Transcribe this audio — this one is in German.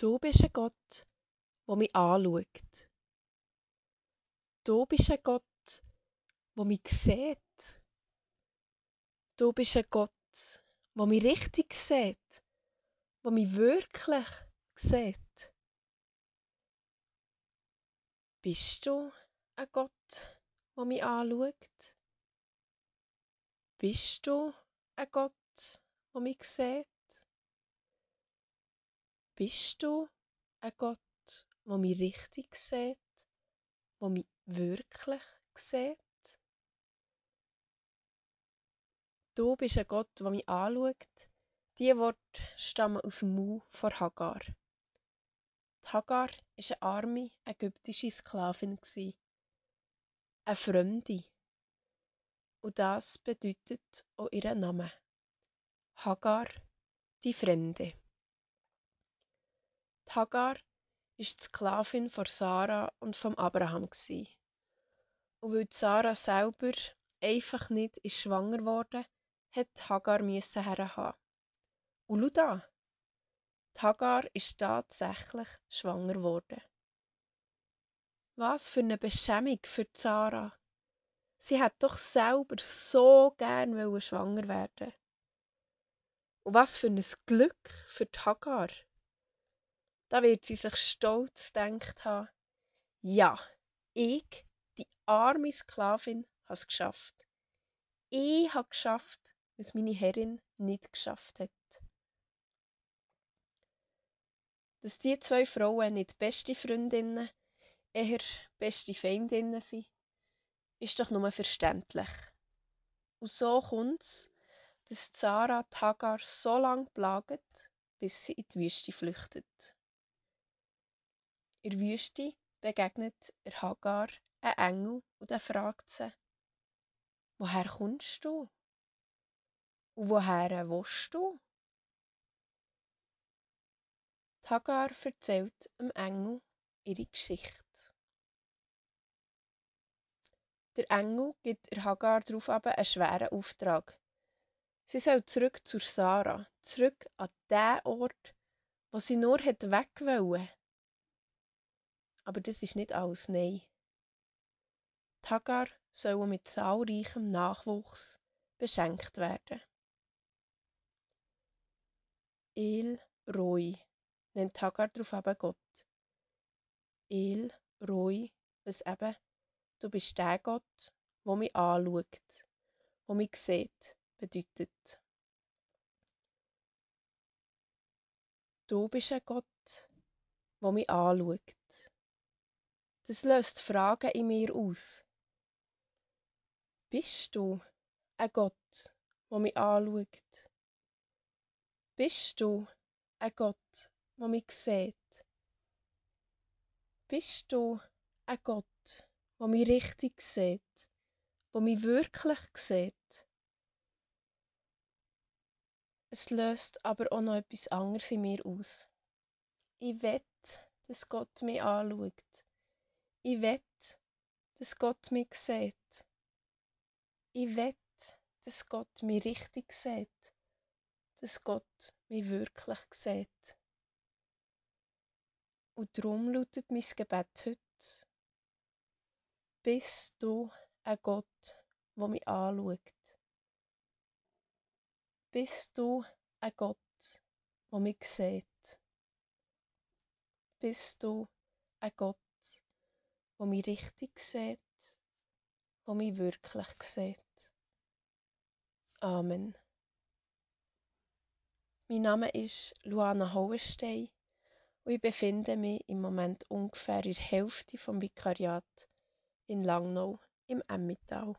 Du bist ein Gott, der mich anschaut. Du bist ein Gott, der mich sieht. Du bist ein Gott, der mich richtig sieht, der mich wirklich sieht. Bist du ein Gott, der mich anschaut? Bist du ein Gott, der mich sieht? Bist du ein Gott, der mich richtig sieht, der mich wirklich sieht? Du bist ein Gott, der mich anschaut. Diese Worte stammen aus dem Mund von Hagar. Die Hagar war eine arme ägyptische Sklavin, eine Fremde. Und das bedeutet auch ihren Namen. Hagar, die Fremde. Die Hagar war die Sklavin von Sarah und von Abraham. Und weil Sarah selber einfach nicht ist schwanger wurde, musste Hagar herhaben. Und schau da, die Hagar ist tatsächlich schwanger geworden. Was für eine Beschämung für Sarah. Sie hat doch selber so gern schwanger werden. Und was für ein Glück für die Hagar. Da wird sie sich stolz gedacht haben, ja, ich, die arme Sklavin, habe es geschafft. Ich habe geschafft, was meine Herrin nicht geschafft hat. Dass die zwei Frauen nicht beste Freundinnen, eher beste Feindinnen sind, ist doch nur verständlich. Und so kommt es, dass Sarah die Hagar so lange plaget, bis sie in die Wüste flüchtet. In der Wüste begegnet der Hagar ein Engel und er fragt sie, woher kommst du? Und woher willst du? Hagar erzählt dem Engel ihre Geschichte. Der Engel gibt der Hagar daraufhin einen schweren Auftrag. Sie soll zurück zur Sarah, zurück an den Ort, wo sie nur weg wollte. Aber das ist nicht alles, nein. Hagar soll mit zahlreichem Nachwuchs beschenkt werden. El Roi nennt Hagar daraufhin Gott. El Roi, was eben, du bist der Gott, der mich anschaut, der mich sieht, bedeutet. Du bist ein Gott, der mich anschaut. Das löst Fragen in mir aus. Bist du ein Gott, der mich anschaut? Bist du ein Gott, der mich sieht? Bist du ein Gott, der mich richtig sieht, der mich wirklich sieht? Es löst aber auch noch etwas anderes in mir aus. Ich will, dass Gott mich anschaut. Ich will, dass Gott mich sieht. Ich will, dass Gott mich richtig sieht. Dass Gott mich wirklich sieht. Und darum lautet mein Gebet heute: Bist du ein Gott, der mich anschaut? Bist du ein Gott, der mich sieht? Bist du ein Gott, der mich richtig sieht? Der mich wirklich sieht? Amen. Mein Name ist Luana Hohenstein. Und ich befinde mich im Moment ungefähr in der Hälfte vom Vikariat in Langnau im Emmetal.